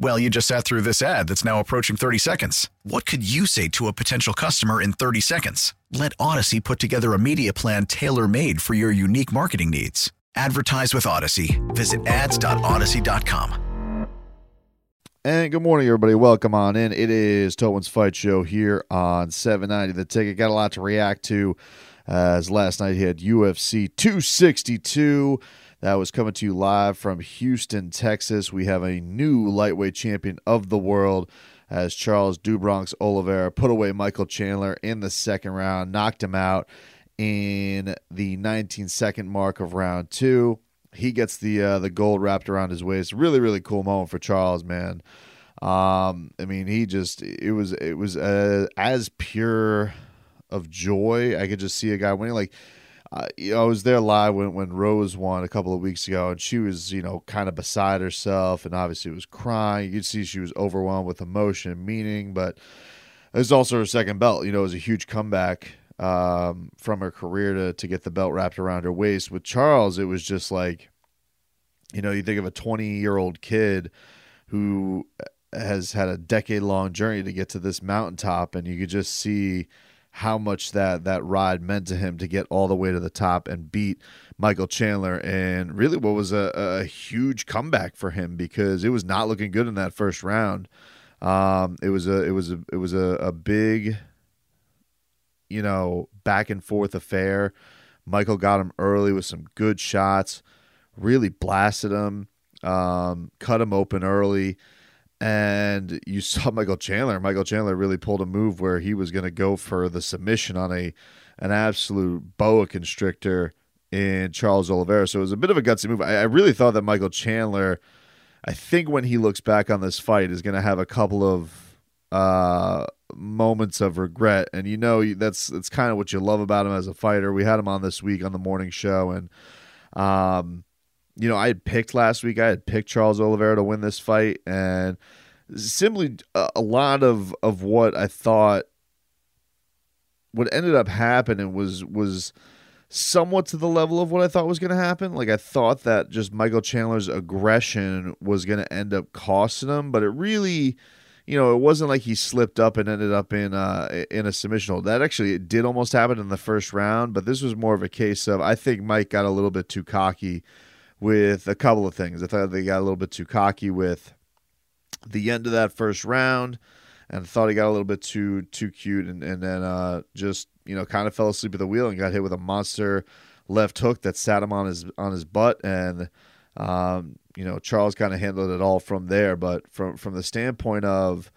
Well, you just sat through this ad that's now approaching 30 seconds. What could you say to a potential customer in 30 seconds? Let Odyssey put together a media plan tailor-made for your unique marketing needs. Advertise with Odyssey. Visit ads.odyssey.com. And good morning, everybody. Welcome on in. It is Towin's Fight Show here on 790 The Ticket. Got a lot to react to as last night he had UFC 262. That was coming to you live from Houston, Texas. We have a new lightweight champion of the world as Charles do Bronx Oliver put away Michael Chandler in the second round, knocked him out in the 19-second mark of round two. He gets the gold wrapped around his waist. Really, really cool moment for Charles, man. I mean, he just it was as pure of joy. I could just see a guy winning like. I was there live when Rose won a couple of weeks ago, and she was, kind of beside herself, and obviously was crying. You could see she was overwhelmed with emotion and meaning, but it was also her second belt. It was a huge comeback from her career to get the belt wrapped around her waist. With Charles, it was just like, you think of a 20-year-old kid who has had a decade-long journey to get to this mountaintop, and you could just see how much that ride meant to him to get all the way to the top and beat Michael Chandler. And really what was a huge comeback for him, because it was not looking good in that first round. It was a big, back and forth affair. Michael got him early with some good shots, really blasted him, cut him open early. And you saw Michael Chandler. Michael Chandler really pulled a move where he was going to go for the submission on an absolute boa constrictor in Charles Oliveira. So it was a bit of a gutsy move. I really thought that Michael Chandler, I think when he looks back on this fight, is going to have a couple of moments of regret. And that's kind of what you love about him as a fighter. We had him on this week on the morning show, and I had picked last week. I had picked Charles Oliveira to win this fight, and simply a lot of what I thought what ended up happening was somewhat to the level of what I thought was going to happen. Like, I thought that just Michael Chandler's aggression was going to end up costing him, but it really, it wasn't like he slipped up and ended up in a submission hold. That actually it did almost happen in the first round, but this was more of a case of I think Mike got a little bit too cocky with a couple of things. I thought they got a little bit too cocky with the end of that first round, and thought he got a little bit too cute, and then just kind of fell asleep at the wheel and got hit with a monster left hook that sat him on his butt, and Charles kind of handled it all from there. But from the standpoint of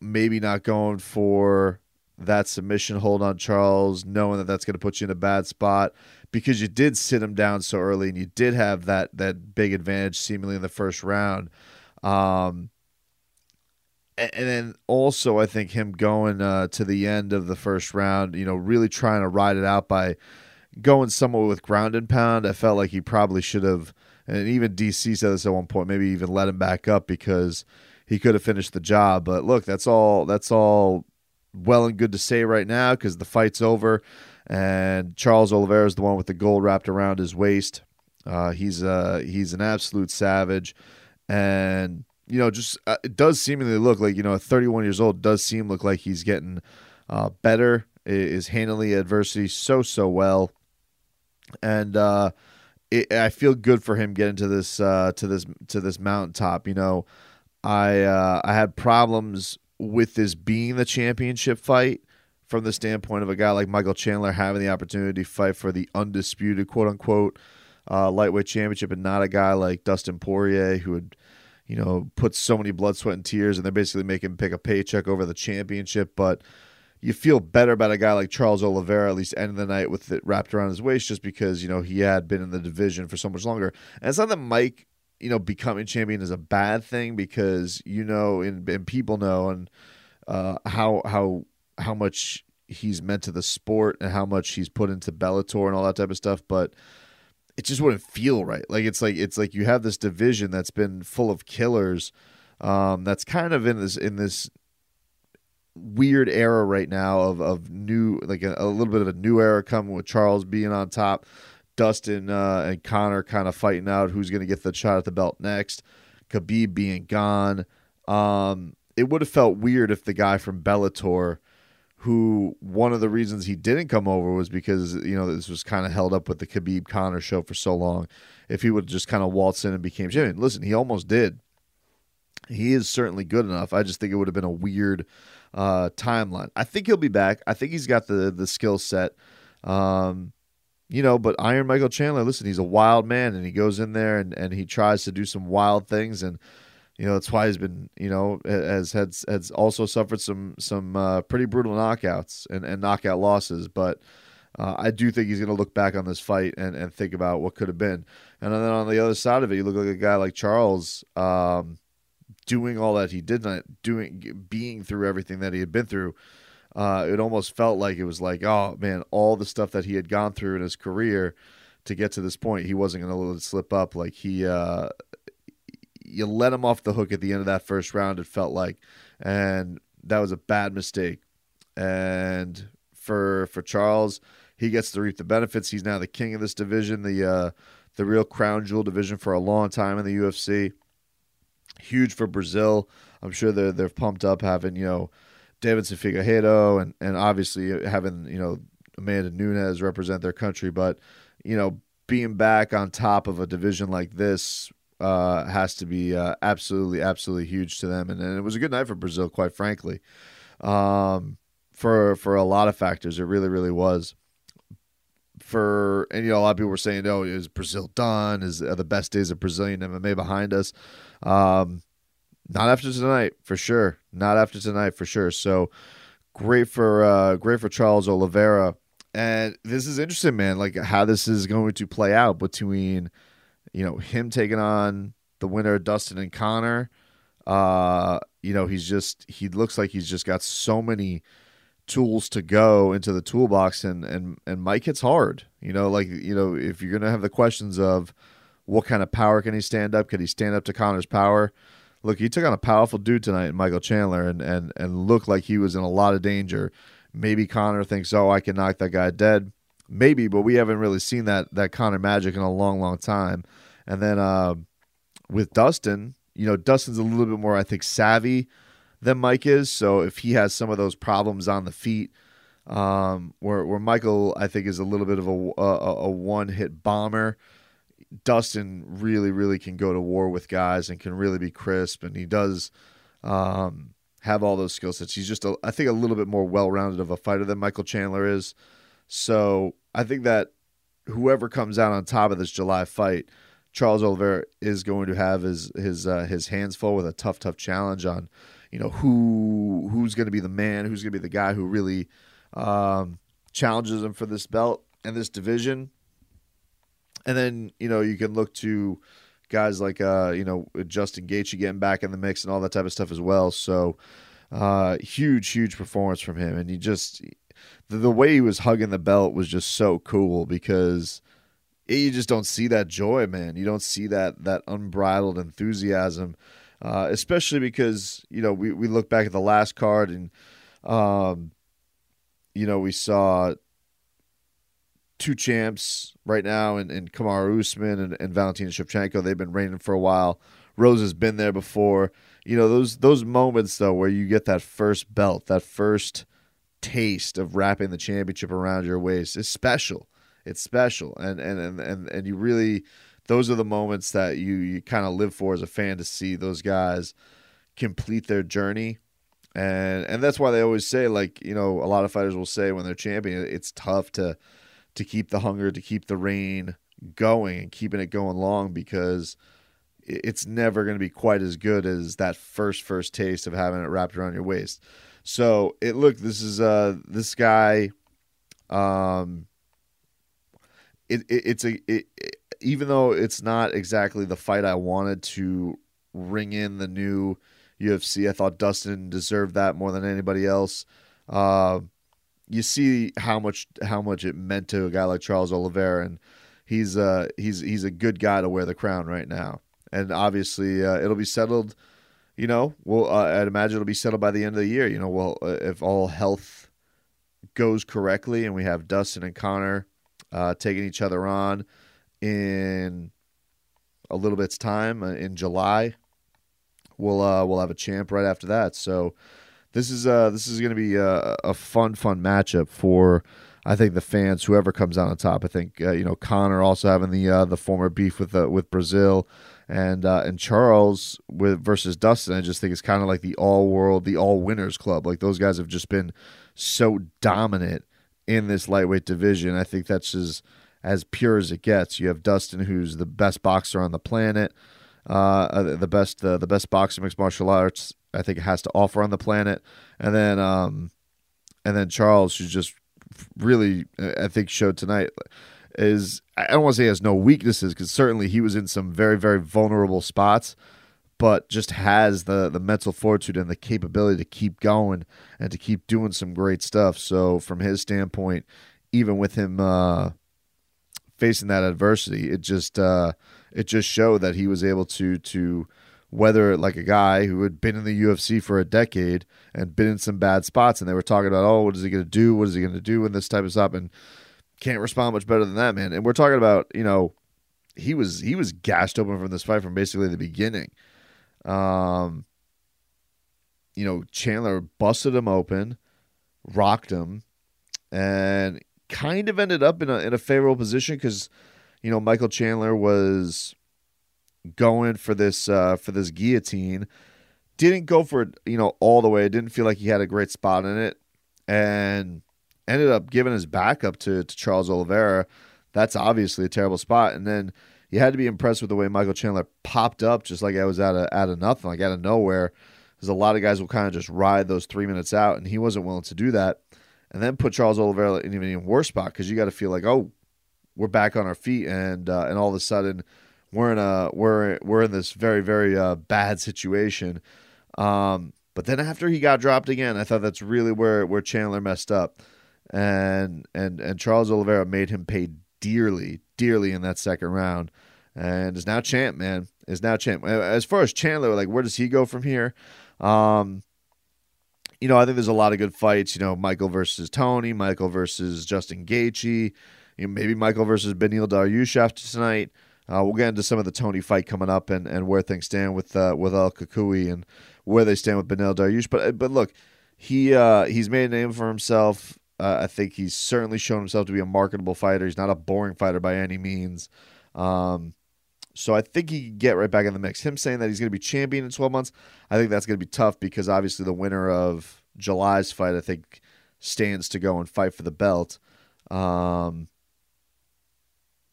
maybe not going for that submission hold on Charles, knowing that that's going to put you in a bad spot because you did sit him down so early and you did have that big advantage seemingly in the first round. And then also I think him going to the end of the first round, really trying to ride it out by going somewhere with ground and pound. I felt like he probably should have, and even DC said this at one point, maybe even let him back up because he could have finished the job. But look, that's all well and good to say right now because the fight's over, and Charles Oliveira is the one with the gold wrapped around his waist. He's an absolute savage, and it does seemingly look like 31 years old does seem look like he's getting better, is handling adversity so well, and I feel good for him getting to this to this mountaintop. I had problems with this being the championship fight from the standpoint of a guy like Michael Chandler having the opportunity to fight for the undisputed, quote-unquote, lightweight championship, and not a guy like Dustin Poirier who had, you know, puts so many blood, sweat, and tears, and they basically make him pick a paycheck over the championship. But you feel better about a guy like Charles Oliveira, at least end of the night with it wrapped around his waist, just because, you know, he had been in the division for so much longer. And it's not that Mike, you know, becoming champion is a bad thing, because, you know, and people know, and how much he's meant to the sport and how much he's put into Bellator and all that type of stuff. But it just wouldn't feel right. Like, it's like you have this division that's been full of killers. That's kind of in this weird era right now of new, like a little bit of a new era coming with Charles being on top, Dustin and Conor kind of fighting out who's going to get the shot at the belt next, Khabib being gone. It would have felt weird if the guy from Bellator, who one of the reasons he didn't come over was because, you know, this was kind of held up with the Khabib Conor show for so long, if he would have just kind of waltzed in and became champion. Listen, he almost did. He is certainly good enough. I just think it would have been a weird timeline. I think he'll be back. I think he's got the skill set. You know, but Iron Michael Chandler, listen, he's a wild man, and he goes in there and he tries to do some wild things, and, you know, that's why he's been, you know, has also suffered some pretty brutal knockouts and knockout losses. But I do think he's going to look back on this fight and think about what could have been. And then on the other side of it, you look like a guy like Charles, doing all that he did not doing, being through everything that he had been through. It almost felt like it was like, oh, man, all the stuff that he had gone through in his career to get to this point, he wasn't going to let it slip up. Like, you let him off the hook at the end of that first round, it felt like. And that was a bad mistake. And for Charles, he gets to reap the benefits. He's now the king of this division, the real crown jewel division for a long time in the UFC. Huge for Brazil. I'm sure they're pumped up having, you know, Davidson Figueiredo and obviously having, you know, Amanda Nunes represent their country. But, you know, being back on top of a division like this has to be absolutely, absolutely huge to them. And it was a good night for Brazil, quite frankly, for a lot of factors. It really, really was. And, you know, a lot of people were saying, oh, is Brazil done? Are the best days of Brazilian MMA behind us? Not after tonight, for sure. Not after tonight, for sure. So great for Charles Oliveira. And this is interesting, man, like how this is going to play out between, you know, him taking on the winner, Dustin and Conor. You know, he looks like he's just got so many tools to go into the toolbox, and Mike hits hard. You know, like, you know, if you're going to have the questions of what kind of power can he stand up? Could he stand up to Conor's power? Look, he took on a powerful dude tonight, Michael Chandler, and looked like he was in a lot of danger. Maybe Conor thinks, oh, I can knock that guy dead. Maybe, but we haven't really seen that Conor magic in a long, long time. And then with Dustin, you know, Dustin's a little bit more, I think, savvy than Mike is. So if he has some of those problems on the feet, where Michael, I think, is a little bit of a one-hit bomber, Dustin really, really can go to war with guys and can really be crisp, and he does have all those skill sets. He's just, I think, a little bit more well-rounded of a fighter than Michael Chandler is. So I think that whoever comes out on top of this July fight, Charles Oliveira is going to have his hands full with a tough challenge on, you know, who's going to be the man, who's going to be the guy who really challenges him for this belt and this division. And then, you know, you can look to guys like, you know, Justin Gaethje getting back in the mix and all that type of stuff as well. So huge performance from him. And he just – the way he was hugging the belt was just so cool, because you just don't see that joy, man. You don't see that unbridled enthusiasm, especially because, you know, we look back at the last card and, you know, we saw – two champs right now in Kamaru Usman and Valentina Shevchenko. They've been reigning for a while. Rose has been there before. You know, those moments, though, where you get that first belt, that first taste of wrapping the championship around your waist is special. It's special. And you really, those are the moments that you kind of live for as a fan, to see those guys complete their journey. And that's why they always say, like, you know, a lot of fighters will say when they're champion, it's tough to keep the hunger, to keep the rain going and keeping it going long, because it's never going to be quite as good as that first taste of having it wrapped around your waist. So it look, this is this guy. It's even though it's not exactly the fight I wanted to ring in the new UFC, I thought Dustin deserved that more than anybody else. You see how much it meant to a guy like Charles Oliver, and he's a good guy to wear the crown right now. And obviously it'll be settled, you know. Well, I'd imagine it'll be settled by the end of the year. You know, well, if all health goes correctly, and we have Dustin and Conor taking each other on in a little bit's time in July, we'll have a champ right after that. So. This is going to be a fun matchup for, I think, the fans. Whoever comes out on top, I think you know, Conor also having the former beef with Brazil, and Charles versus Dustin. I just think it's kind of like the all winners club. Like, those guys have just been so dominant in this lightweight division. I think that's just as pure as it gets. You have Dustin, who's the best boxer on the planet, the best boxer, mixed martial arts, I think, it has to offer on the planet. And then Charles, who just really, I think, showed tonight, is, I don't want to say he has no weaknesses, because certainly he was in some very, very vulnerable spots, but just has the mental fortitude and the capability to keep going and to keep doing some great stuff. So from his standpoint, even with him facing that adversity, it just showed that he was able to whether, like, a guy who had been in the UFC for a decade and been in some bad spots, and they were talking about, oh, what is he going to do? What is he going to do when this type of stuff? And can't respond much better than that, man. And we're talking about, you know, he was gashed open from this fight from basically the beginning. You know, Chandler busted him open, rocked him, and kind of ended up in a favorable position because, you know, Michael Chandler was going for this guillotine, didn't go for it, you know, all the way. It didn't feel like he had a great spot in it, and ended up giving his back up to Charles Oliveira. That's obviously a terrible spot. And then you had to be impressed with the way Michael Chandler popped up, just like I was out of nothing, like out of nowhere, because a lot of guys will kind of just ride those 3 minutes out, and he wasn't willing to do that, and then put Charles Oliveira in an even worse spot, because you got to feel like, oh, we're back on our feet, and all of a sudden we're in this very, very bad situation. But then after he got dropped again, I thought that's really where Chandler messed up, and Charles Oliveira made him pay dearly in that second round, and is now champ, man. As far as Chandler, like, where does he go from here? You know, I think there's a lot of good fights. You know, Michael versus Tony, Michael versus Justin Gaethje, you know, maybe Michael versus Beneil Dariush after tonight. We'll get into some of the Tony fight coming up and where things stand with Al Kukui and where they stand with Beneil Dariush. But look, he's made a name for himself. I think he's certainly shown himself to be a marketable fighter. He's not a boring fighter by any means. So I think he can get right back in the mix. Him saying that he's going to be champion in 12 months, I think that's going to be tough, because obviously the winner of July's fight, I think, stands to go and fight for the belt.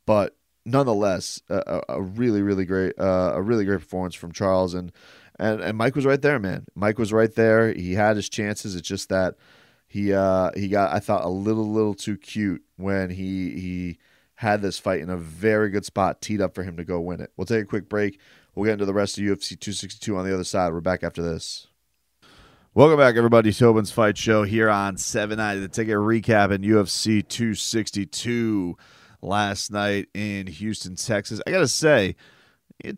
But nonetheless, a really great performance from Charles, and Mike was right there, man. Mike was right there. He had his chances. It's just that he got, I thought, a little too cute when he had this fight in a very good spot teed up for him to go win it. We'll take a quick break. We'll get into the rest of UFC 262 on the other side. We're back after this. Welcome back, everybody, to Tobin's Fight Show here on 790 The Ticket, recapping UFC 262. Last night in Houston, Texas. I got to say,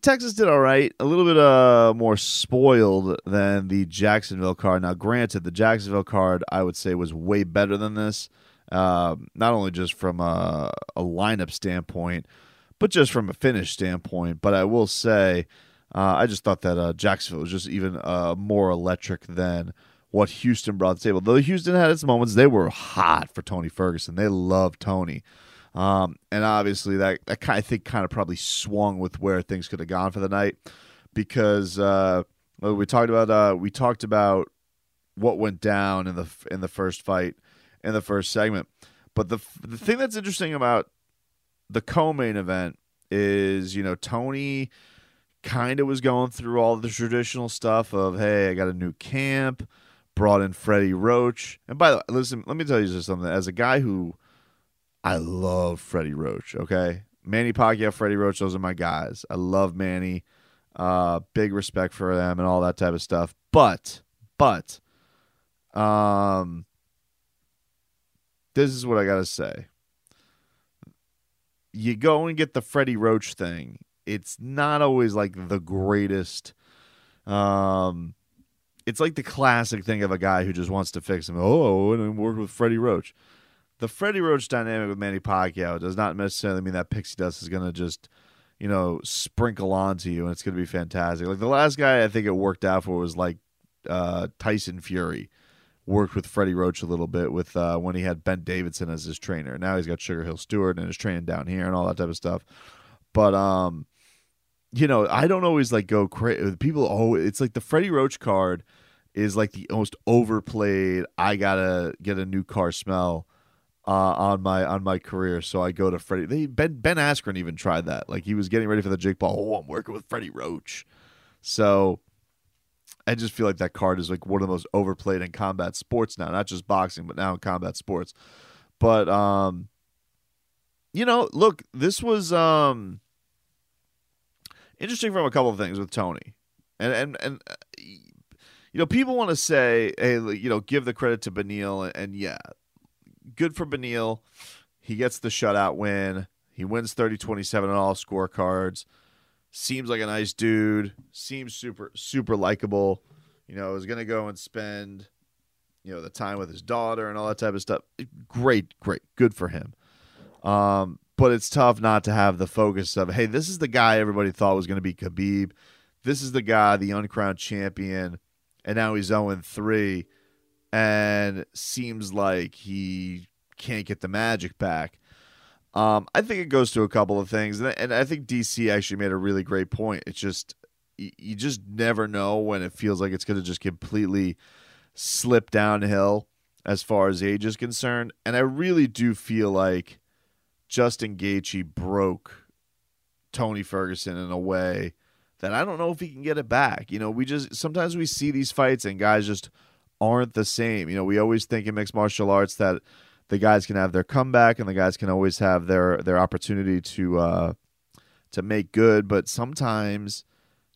Texas did all right. A little bit more spoiled than the Jacksonville card. Now, granted, the Jacksonville card, I would say, was way better than this, not only just from a lineup standpoint, but just from a finish standpoint. But I will say, I just thought that Jacksonville was just even more electric than what Houston brought to the table. Though Houston had its moments, they were hot for Tony Ferguson. They loved Tony. And obviously that I think kind of probably swung with where things could have gone for the night, because we talked about what went down in the first fight, in the first segment. But the thing that's interesting about the co-main event is, you know, Tony kind of was going through all the traditional stuff of, hey, I got a new camp, brought in Freddie Roach. And by the way, listen, let me tell you something. As a guy who, I love Freddie Roach, okay? Manny Pacquiao, Freddie Roach, those are my guys. I love Manny. Big respect for them and all that type of stuff. But this is what I got to say. You go and get the Freddie Roach thing. It's not always like the greatest. It's like the classic thing of a guy who just wants to fix him. Oh, and I worked with Freddie Roach. The Freddie Roach dynamic with Manny Pacquiao does not necessarily mean that pixie dust is going to just, you know, sprinkle onto you and it's going to be fantastic. Like the last guy I think it worked out for was like Tyson Fury. Worked with Freddie Roach a little bit with when he had Ben Davidson as his trainer. Now he's got Sugar Hill Stewart and is training down here and all that type of stuff. But, you know, I don't always like go crazy. People, it's like the Freddie Roach card is like the most overplayed. I got to get a new car smell on my career. So I go to Freddie. Ben Askren even tried that. Like he was getting ready for the Jake Paul. Oh, I'm working with Freddie Roach. So I just feel like that card is like one of the most overplayed in combat sports now, not just boxing, but now in combat sports. But, you know, look, this was interesting from a couple of things with Tony. And you know, people want to say, hey, you know, give the credit to Beneil. And yeah, good for Beneil. He gets the shutout win. He wins 30-27 on all scorecards. Seems like a nice dude. Seems super, super likable. You know, is going to go and spend, you know, the time with his daughter and all that type of stuff. Great. Good for him. But it's tough not to have the focus of, hey, this is the guy everybody thought was going to be Khabib. This is the guy, the uncrowned champion. And now he's 0-3. And seems like he can't get the magic back. I think it goes to a couple of things, and I think DC actually made a really great point. It's just you just never know when it feels like it's going to just completely slip downhill as far as age is concerned. And I really do feel like Justin Gaethje broke Tony Ferguson in a way that I don't know if he can get it back. You know, we just sometimes we see these fights and guys just aren't the same. You know, we always think in mixed martial arts that the guys can have their comeback, and the guys can always have their opportunity to make good. But sometimes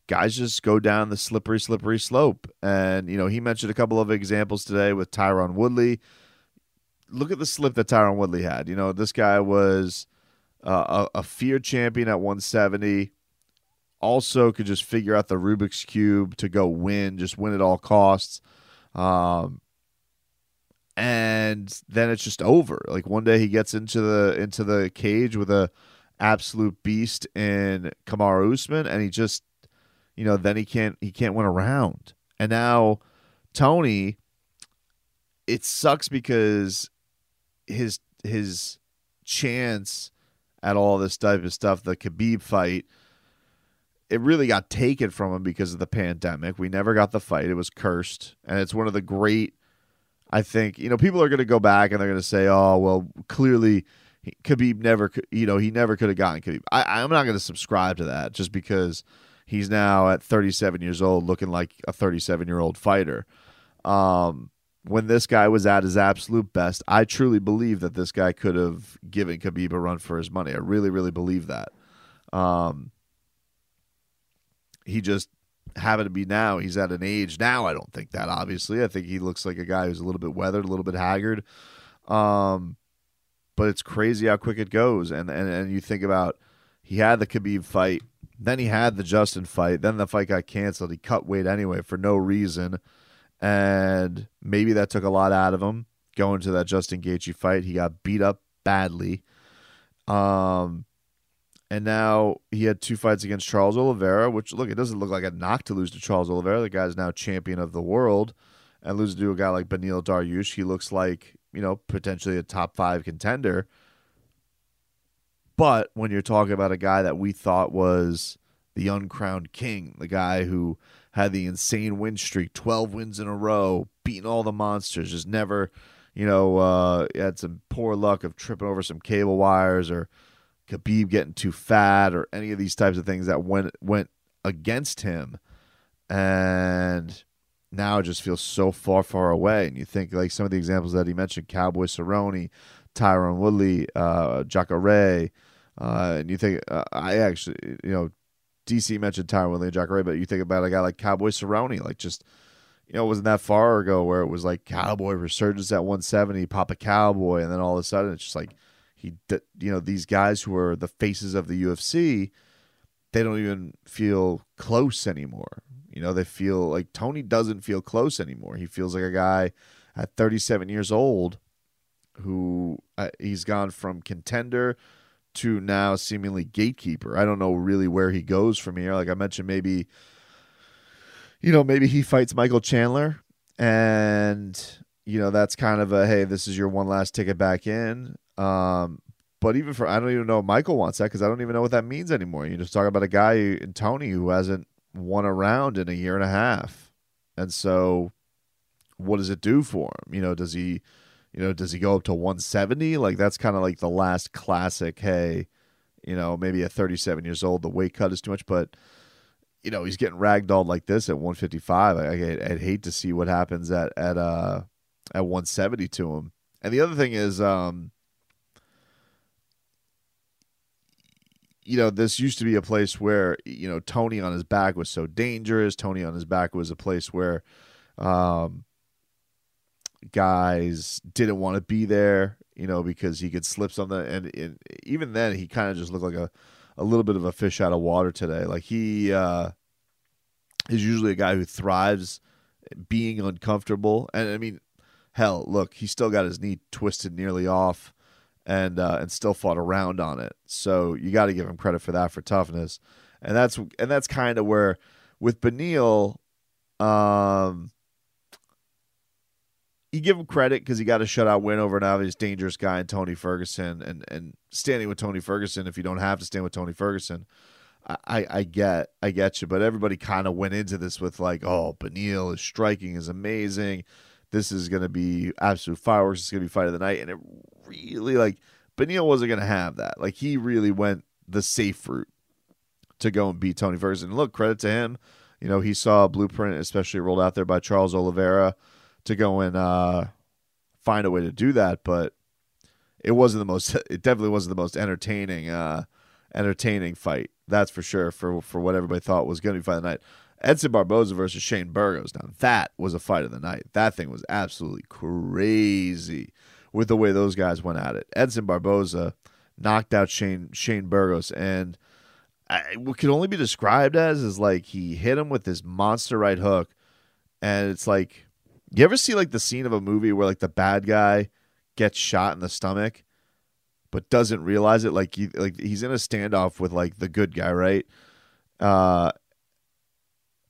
guys just go down the slippery slope. And, you know, he mentioned a couple of examples today with Tyron Woodley. Look at the slip that Tyron Woodley had. You know, this guy was a feared champion at 170. Also could just figure out the Rubik's Cube to go win, just win at all costs. And then it's just over. Like one day he gets into the cage with a absolute beast in Kamaru Usman, and he just, you know, then he can't win a round. And now Tony, it sucks because his chance at all this type of stuff, the Khabib fight, it really got taken from him because of the pandemic. We never got the fight. It was cursed, and it's one of the great. I think, you know, people are going to go back and they're going to say, oh, well, clearly Khabib never, you know, he never could have gotten Khabib. I'm not going to subscribe to that just because he's now at 37 years old looking like a 37-year-old fighter. When this guy was at his absolute best, I truly believe that this guy could have given Khabib a run for his money. I really, really believe that. He just happened to be now he's at an age now. I don't think that, obviously. I think he looks like a guy who's a little bit weathered, a little bit haggard, but it's crazy how quick it goes. And you think about, he had the Khabib fight, then he had the Justin fight, then the fight got canceled. He cut weight anyway for no reason, and maybe that took a lot out of him going to that Justin Gaethje fight. He got beat up badly, and now he had two fights against Charles Oliveira, which, look, it doesn't look like a knock to lose to Charles Oliveira. The guy's now champion of the world, and loses to a guy like Beneil Dariush. He looks like, you know, potentially a top 5 contender. But when you're talking about a guy that we thought was the uncrowned king, the guy who had the insane win streak, 12 wins in a row, beating all the monsters, just never, you know, had some poor luck of tripping over some cable wires or Khabib getting too fat or any of these types of things that went against him, and now it just feels so far away. And you think, like, some of the examples that he mentioned, Cowboy Cerrone, Tyron Woodley, Jacare, and you think, DC mentioned Tyron Woodley and Jacare, but you think about a guy like Cowboy Cerrone, like, just, you know, it wasn't that far ago where it was like Cowboy resurgence at 170, Papa Cowboy, and then all of a sudden it's just like these guys who are the faces of the UFC, they don't even feel close anymore. You know, they feel like Tony doesn't feel close anymore. He feels like a guy at 37 years old who he's gone from contender to now seemingly gatekeeper. I don't know really where he goes from here. Like I mentioned, maybe he fights Michael Chandler and, you know, that's kind of a, hey, this is your one last ticket back in. But even for, I don't even know if Michael wants that because I don't even know what that means anymore. You just talk about a guy in Tony who hasn't won a round in a year and a half. And so what does it do for him? You know, does he go up to 170? Like, that's kind of like the last classic, hey, you know, maybe at 37 years old, the weight cut is too much, but, you know, he's getting ragdolled like this at 155. I'd hate to see what happens at 170 to him. And the other thing is, you know, this used to be a place where, you know, Tony on his back was so dangerous. Tony on his back was a place where guys didn't want to be there, you know, because he could slip something. And even then, he kind of just looked like a little bit of a fish out of water today. Like, he is usually a guy who thrives being uncomfortable. And, I mean, hell, look, he still got his knee twisted nearly off. And still fought around on it. So you got to give him credit for that, for toughness. And that's kind of where with Beneil, you give him credit because he got a shutout win over an obvious dangerous guy in Tony Ferguson, and standing with Tony Ferguson, if you don't have to stand with Tony Ferguson, I get you. But everybody kind of went into this with like, oh, Beneil is striking is amazing. This is going to be absolute fireworks. It's going to be fight of the night. And it really, like, Beneil wasn't going to have that. Like, he really went the safe route to go and beat Tony Ferguson. And look, credit to him. You know, he saw a blueprint, especially rolled out there by Charles Oliveira, to go and find a way to do that. But it definitely wasn't the most entertaining fight. That's for sure, for what everybody thought was going to be fight of the night. Edson Barboza versus Shane Burgos. Now, that was a fight of the night. That thing was absolutely crazy with the way those guys went at it. Edson Barboza knocked out Shane Burgos, and what can only be described as is, like, he hit him with this monster right hook, and it's like, you ever see, like, the scene of a movie where, like, the bad guy gets shot in the stomach but doesn't realize it? Like, he's in a standoff with, like, the good guy, right?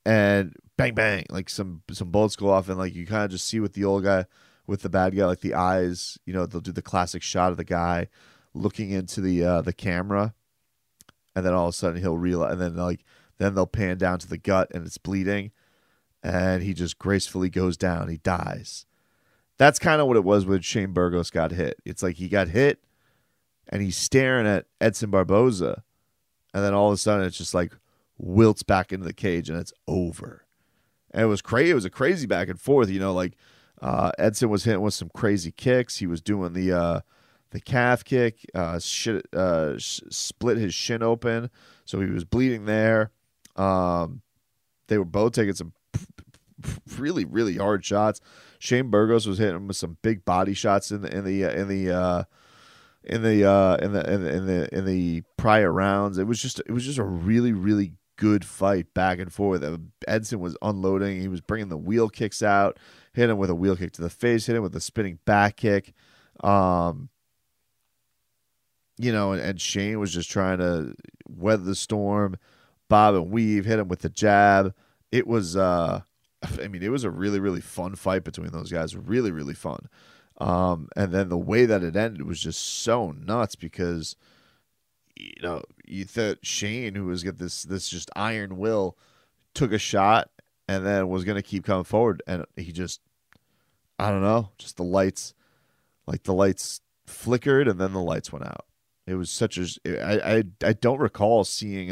And bang, bang, like some bullets go off, and like you kind of just see with the old guy, with the bad guy, like the eyes, you know, they'll do the classic shot of the guy looking into the camera, and then all of a sudden he'll realize, and then they'll pan down to the gut, and it's bleeding, and he just gracefully goes down, he dies. That's kind of what it was when Shane Burgos got hit. It's like he got hit, and he's staring at Edson Barboza, and then all of a sudden it's just like, wilts back into the cage, and it's over. And it was crazy. It was a crazy back and forth. You know, like Edson was hitting with some crazy kicks. He was doing the calf kick, split his shin open, so he was bleeding there. They were both taking some really, really hard shots. Shane Burgos was hitting him with some big body shots in the prior rounds. It was just a really, really good fight back and forth. Edson was unloading. He was bringing the wheel kicks out, hit him with a wheel kick to the face, hit him with a spinning back kick. You know, and Shane was just trying to weather the storm, bob and weave, hit him with the jab. It was, it was a really, really fun fight between those guys. Really, really fun. And then the way that it ended was just so nuts because, you know, you thought Shane, who was got this just iron will, took a shot and then was going to keep coming forward, and he just, I don't know, just the lights flickered and then the lights went out. It was such a I don't recall seeing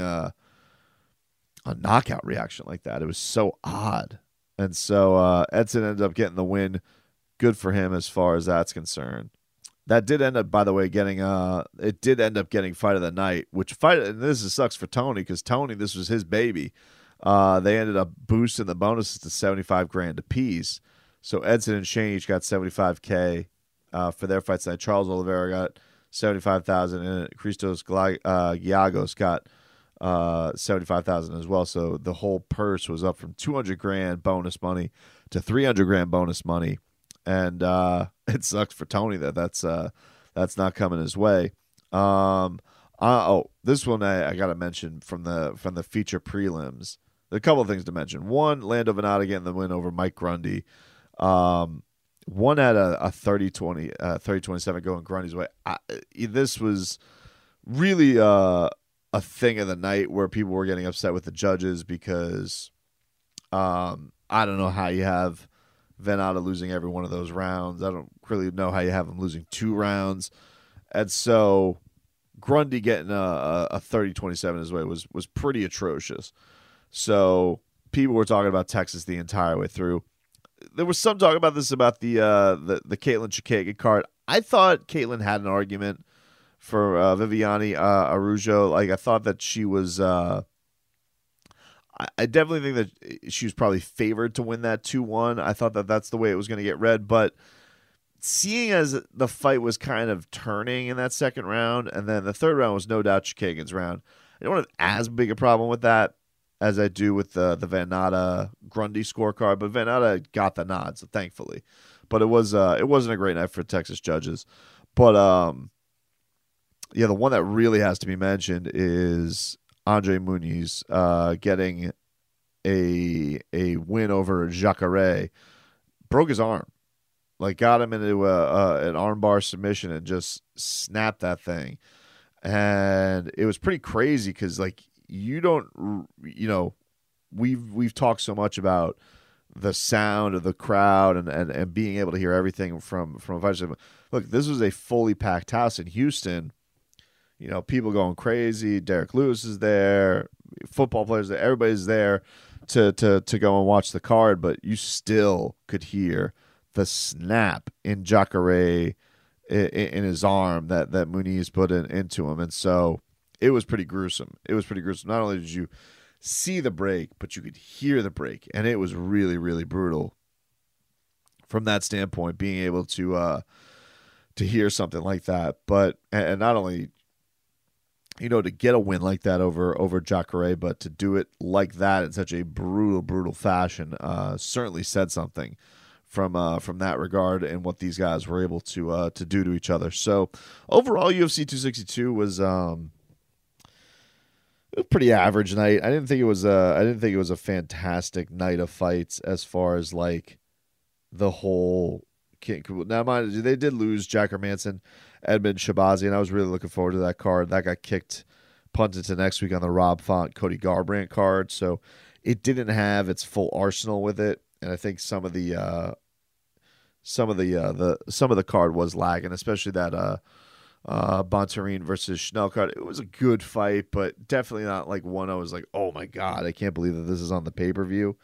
a knockout reaction like that. It was so odd. And so Edson ended up getting the win. Good for him as far as that's concerned. That did end up, by the way, getting it did end up getting fight of the night, which fight, and this is, sucks for Tony, because Tony, this was his baby. They ended up boosting the bonuses to $75,000 apiece. So Edson and Shane each got $75K for their fights tonight. Charles Oliveira got $75,000, and Christos Giagos got $75,000 as well. So the whole purse was up from $200,000 bonus money to $300,000 bonus money. And it sucks for Tony that that's not coming his way. Oh, this one I gotta mention from the feature prelims. There are a couple of things to mention. One, Lando Venata getting the win over Mike Grundy. One had a 30-20, 30-27 going Grundy's way. This was really a thing of the night where people were getting upset with the judges because I don't know how you have Venata losing every one of those rounds. I don't really know how you have him losing two rounds. And so Grundy getting a 30-27 his way was pretty atrocious. So people were talking about Texas the entire way through. There was some talk about this, about the Caitlin Chikaga card. I thought Caitlin had an argument for Viviane Araújo. Like, I thought that she was I definitely think that she was probably favored to win that 2-1. I thought that that's the way it was going to get read. But seeing as the fight was kind of turning in that second round, and then the third round was no doubt Chikagan's round, I don't have as big a problem with that as I do with the Venata-Grundy scorecard. But Venata got the nod, so thankfully. But it wasn't a great night for Texas judges. But, yeah, the one that really has to be mentioned is Andre Muniz getting a win over Jacare. Broke his arm, like got him into an armbar submission and just snapped that thing. And it was pretty crazy because, like, we've talked so much about the sound of the crowd and being able to hear everything from a fight. Look, this was a fully packed house in Houston. You know, people going crazy. Derek Lewis is there. Football players, everybody's there to go and watch the card. But you still could hear the snap in Jacare, in his arm that Muniz put into him. And so it was pretty gruesome. It was pretty gruesome. Not only did you see the break, but you could hear the break. And it was really, really brutal from that standpoint, being able to hear something like that. But, and not only, you know, to get a win like that over Jacare, but to do it like that in such a brutal, brutal fashion, certainly said something from that regard and what these guys were able to do to each other. So overall, UFC 262 was a pretty average night. I didn't think it was a fantastic night of fights as far as like the whole. Now, mind you, they did lose Jack Hermanson, Edmund Shabazi, and I was really looking forward to that card. That got punted to next week on the Rob Font, Cody Garbrandt card, so it didn't have its full arsenal with it. And I think some of the card was lagging, especially that Bontarine versus Schnell card. It was a good fight, but definitely not like one I was like, oh my god, I can't believe that this is on the pay per view.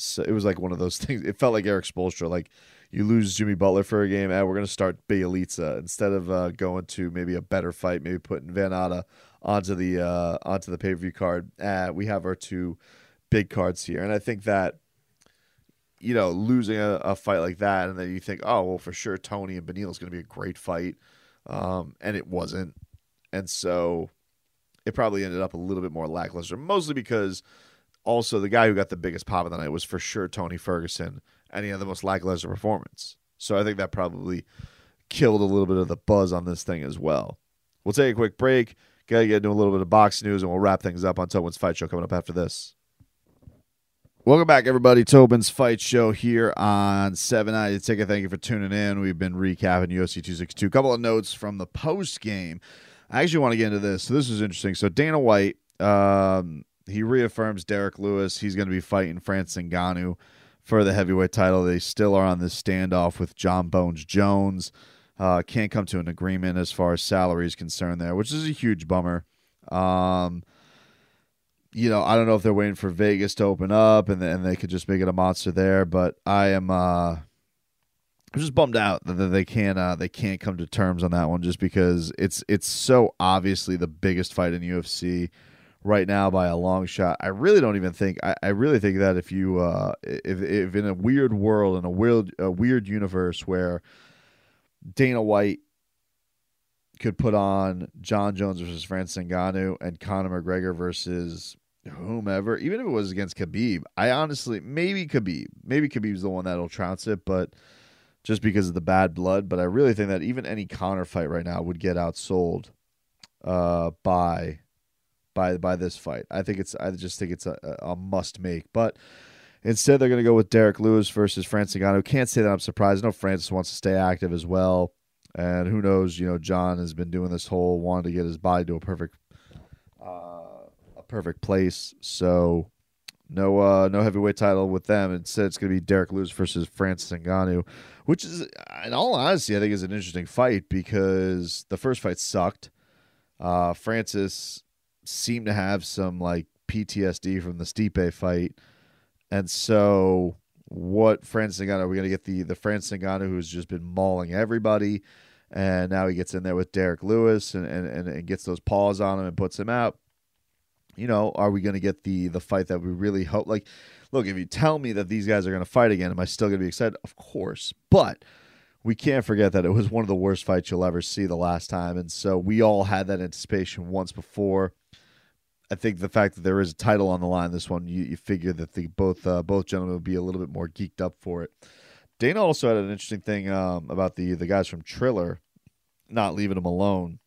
So it was like one of those things. It felt like Eric Spoelstra. Like, you lose Jimmy Butler for a game, we're going to start Bielitsa instead of going to maybe a better fight, maybe putting Venata onto the pay-per-view card. We have our two big cards here. And I think that, you know, losing a fight like that, and then you think, oh, well, for sure Tony and Beneil is going to be a great fight. And it wasn't. And so it probably ended up a little bit more lackluster, mostly because also, the guy who got the biggest pop of the night was for sure Tony Ferguson, and he had the most lackluster performance. So I think that probably killed a little bit of the buzz on this thing as well. We'll take a quick break, gotta get into a little bit of box news, and we'll wrap things up on Tobin's Fight Show coming up after this. Welcome back, everybody. Tobin's Fight Show here on 790 The Ticket. Thank you for tuning in. We've been recapping UFC 262. A couple of notes from the post game. I actually want to get into this. So this is interesting. So Dana White, he reaffirms Derek Lewis. He's going to be fighting Francis Ngannou for the heavyweight title. They still are on this standoff with John Bones Jones. Can't come to an agreement as far as salary is concerned there, which is a huge bummer. you know, I don't know if they're waiting for Vegas to open up and they could just make it a monster there. But I am I'm just bummed out that they can't come to terms on that one, just because it's so obviously the biggest fight in UFC right now by a long shot. I really don't even think I really think that if you if in a weird world, in a weird universe where Dana White could put on John Jones versus Francis Ngannou and Conor McGregor versus whomever, even if it was against Khabib, I honestly maybe Khabib's the one that'll trounce it, but just because of the bad blood. But I really think that even any Conor fight right now would get outsold by this fight. I just think it's a must make. But instead they're going to go with Derek Lewis versus Francis Ngannou. Can't say that I'm surprised. I know Francis wants to stay active as well. And who knows, you know, John has been doing this whole wanting to get his body to a perfect place. So no heavyweight title with them. Instead, it's going to be Derek Lewis versus Francis Ngannou, which is, in all honesty, I think is an interesting fight because the first fight sucked. Francis seemed to have some like PTSD from the Stipe fight. And so what Francis Ngannou, are we going to get the Francis Ngannou who's just been mauling everybody, and now he gets in there with Derek Lewis and gets those paws on him and puts him out? You know, are we going to get the fight that we really hope? Like, look, if you tell me that these guys are going to fight again, am I still going to be excited? Of course. But we can't forget that it was one of the worst fights you'll ever see the last time, and so we all had that anticipation once before. I think the fact that there is a title on the line, this one, you figure that both gentlemen would be a little bit more geeked up for it. Dana also had an interesting thing about the guys from Triller not leaving him alone.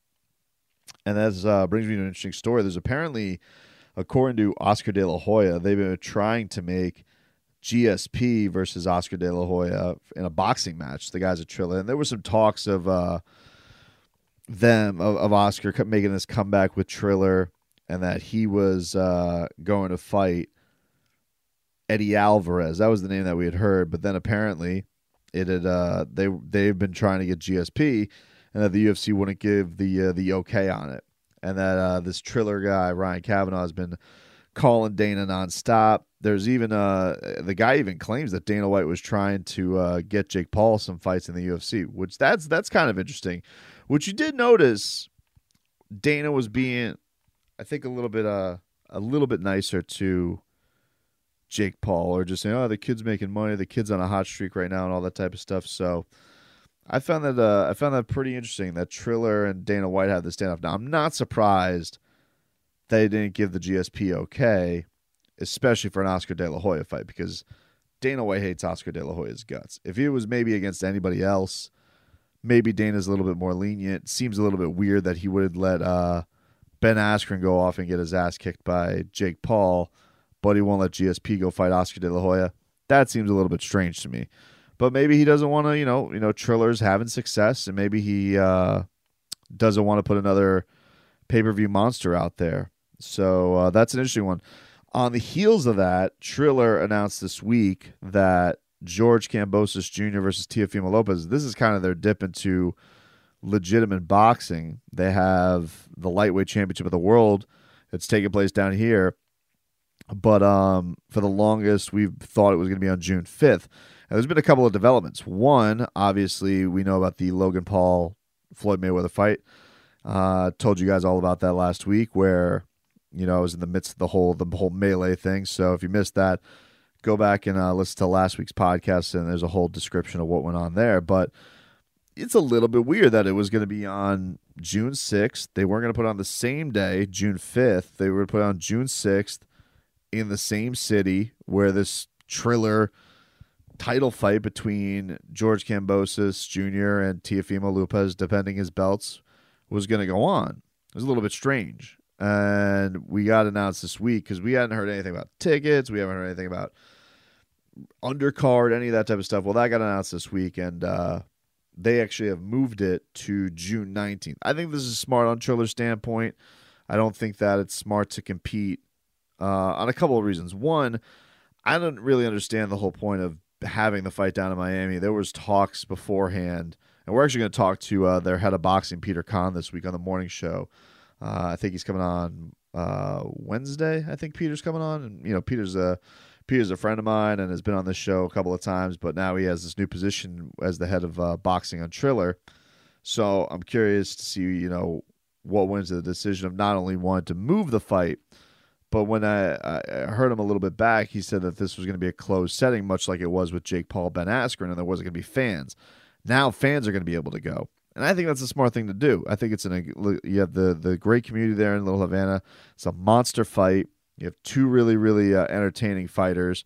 And that brings me to an interesting story. There's apparently, according to Oscar De La Hoya, they've been trying to make GSP versus Oscar De La Hoya in a boxing match, the guys at Triller. And there were some talks of Oscar making this comeback with Triller, and that he was going to fight Eddie Alvarez. That was the name that we had heard, but then apparently it had they've been trying to get GSP, and that the UFC wouldn't give the okay on it, and that this Triller guy Ryan Kavanaugh has been calling Dana nonstop. There's even the guy even claims that Dana White was trying to get Jake Paul some fights in the UFC, which that's kind of interesting. Which you did notice, Dana was being, I think, a little bit nicer to Jake Paul, or just saying, "Oh, the kid's making money, the kid's on a hot streak right now," and all that type of stuff. So, I found that pretty interesting that Triller and Dana White had the standoff. Now, I'm not surprised they didn't give the GSP okay, especially for an Oscar De La Hoya fight, because Dana White hates Oscar De La Hoya's guts. If it was maybe against anybody else, maybe Dana's a little bit more lenient. Seems a little bit weird that he would have let Ben Askren go off and get his ass kicked by Jake Paul, but he won't let GSP go fight Oscar De La Hoya. That seems a little bit strange to me. But maybe he doesn't want to, you know, Triller's having success, and maybe he doesn't want to put another pay-per-view monster out there. So that's an interesting one. On the heels of that, Triller announced this week that George Kambosos Jr. versus Teofimo Lopez, this is kind of their dip into legitimate boxing. They have the lightweight championship of the world. It's taking place down here, but for the longest we thought it was going to be on June 5th. And there's been a couple of developments. One, obviously, we know about the Logan Paul Floyd Mayweather fight. Told you guys all about that last week, where you know I was in the midst of the whole melee thing. So if you missed that, go back and listen to last week's podcast, and there's a whole description of what went on there. But it's a little bit weird that it was going to be on June 6th. They weren't going to put it on the same day, June 5th. They were going to put it on June 6th in the same city where this Triller title fight between George Kambosos Jr. and Teofimo Lopez, defending his belts, was going to go on. It was a little bit strange. And we got announced this week because we hadn't heard anything about tickets. We haven't heard anything about undercard, any of that type of stuff. Well, that got announced this week, and they actually have moved it to June 19th. I think this is smart on Triller's standpoint. I don't think that it's smart to compete on a couple of reasons. One, I don't really understand the whole point of having the fight down in Miami. There was talks beforehand, and we're actually going to talk to their head of boxing, Peter Khan, this week on the morning show. I think he's coming on Wednesday, I think Peter's coming on. And, you know, Peter's a friend of mine and has been on this show a couple of times, but now he has this new position as the head of boxing on Triller. So I'm curious to see, you know, what went into the decision of not only wanting to move the fight, but when I heard him a little bit back, he said that this was going to be a closed setting, much like it was with Jake Paul, Ben Askren, and there wasn't going to be fans. Now fans are going to be able to go. And I think that's a smart thing to do. I think it's you have the great community there in Little Havana. It's a monster fight. You have two really, really entertaining fighters.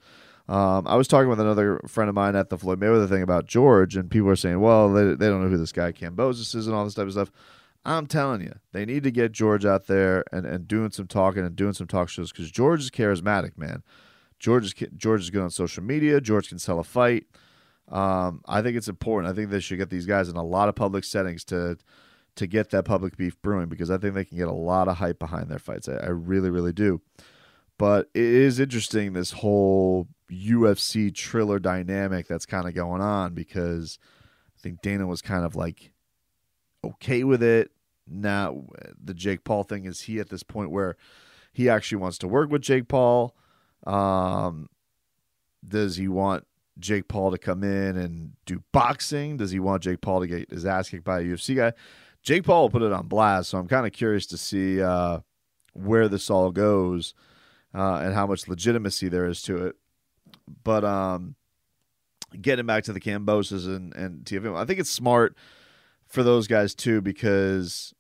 I was talking with another friend of mine at the Floyd Mayweather thing about George, and people are saying, well, they don't know who this guy Kambosos is and all this type of stuff. I'm telling you, they need to get George out there and doing some talking and doing some talk shows, because George is charismatic, man. George is good on social media. George can sell a fight. I think it's important. I think they should get these guys in a lot of public settings to get that public beef brewing, because I think they can get a lot of hype behind their fights. I really, really do. But it is interesting, this whole UFC Triller dynamic that's kind of going on, because I think Dana was kind of like okay with it. Now the Jake Paul thing, is he at this point where he actually wants to work with Jake Paul? Does he want Jake Paul to come in and do boxing? Does he want Jake Paul to get his ass kicked by a UFC guy? Jake Paul will put it on blast, so I'm kind of curious to see where this all goes and how much legitimacy there is to it. But getting back to the Kambosos and Teofimo, I think it's smart for those guys too, because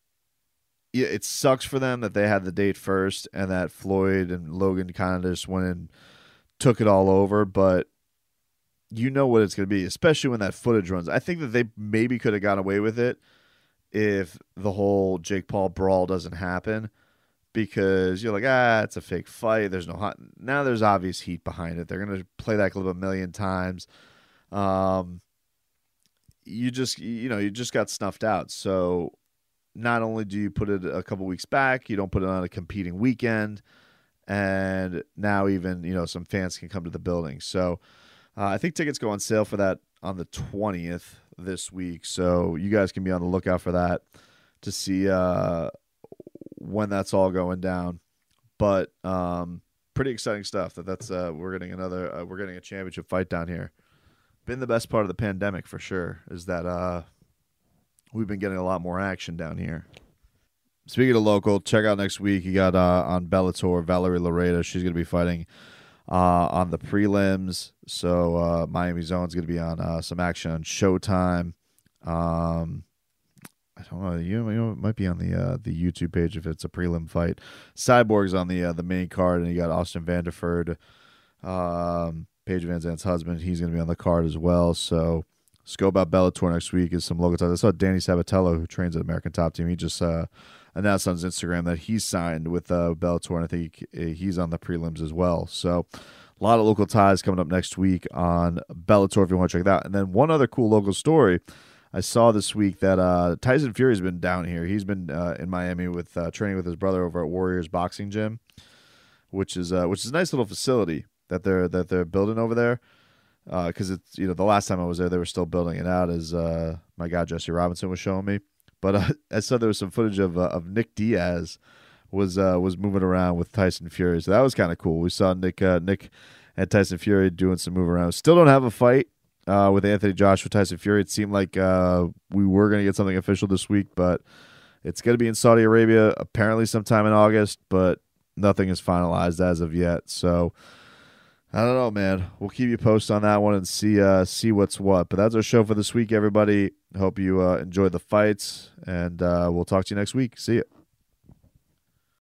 it sucks for them that they had the date first and that Floyd and Logan kind of just went and took it all over. But you know what it's going to be, especially when that footage runs. I think that they maybe could have got away with it if the whole Jake Paul brawl doesn't happen, because you're like, it's a fake fight. There's no hot. Now there's obvious heat behind it. They're going to play that clip a million times. You just got snuffed out. So not only do you put it a couple weeks back, you don't put it on a competing weekend. And now even, some fans can come to the building. So, I think tickets go on sale for that on the 20th this week, so you guys can be on the lookout for that to see when that's all going down. But pretty exciting stuff. We're getting a championship fight down here. Been the best part of the pandemic for sure is that we've been getting a lot more action down here. Speaking of local, check out next week. You got on Bellator, Valerie Laredo. She's going to be fighting on the prelims, so Miami Zone's going to be on some action on Showtime. I don't know, it might be on the YouTube page if it's a prelim fight. Cyborg's on the main card, and you got Austin Vanderford, Paige Van Zandt's husband. He's going to be on the card as well. So, scope out Bellator next week is some local talk. I saw Danny Sabatello, who trains at American Top Team. He just announced on his Instagram that he signed with Bellator, and I think he's on the prelims as well. So a lot of local ties coming up next week on Bellator if you want to check that out. And then one other cool local story I saw this week, that Tyson Fury's been down here. He's been in Miami with training with his brother over at Warriors Boxing Gym, which is a nice little facility that they're building over there. Because it's, the last time I was there, they were still building it out, as my guy Jesse Robinson was showing me. But I saw there was some footage of Nick Diaz was moving around with Tyson Fury, so that was kind of cool. We saw Nick and Tyson Fury doing some move around. Still don't have a fight with Anthony Joshua, Tyson Fury. It seemed like we were going to get something official this week, but it's going to be in Saudi Arabia apparently sometime in August, but nothing is finalized as of yet. So, I don't know, man. We'll keep you posted on that one and see what's what. But that's our show for this week, everybody. Hope you enjoy the fights, and we'll talk to you next week. See ya.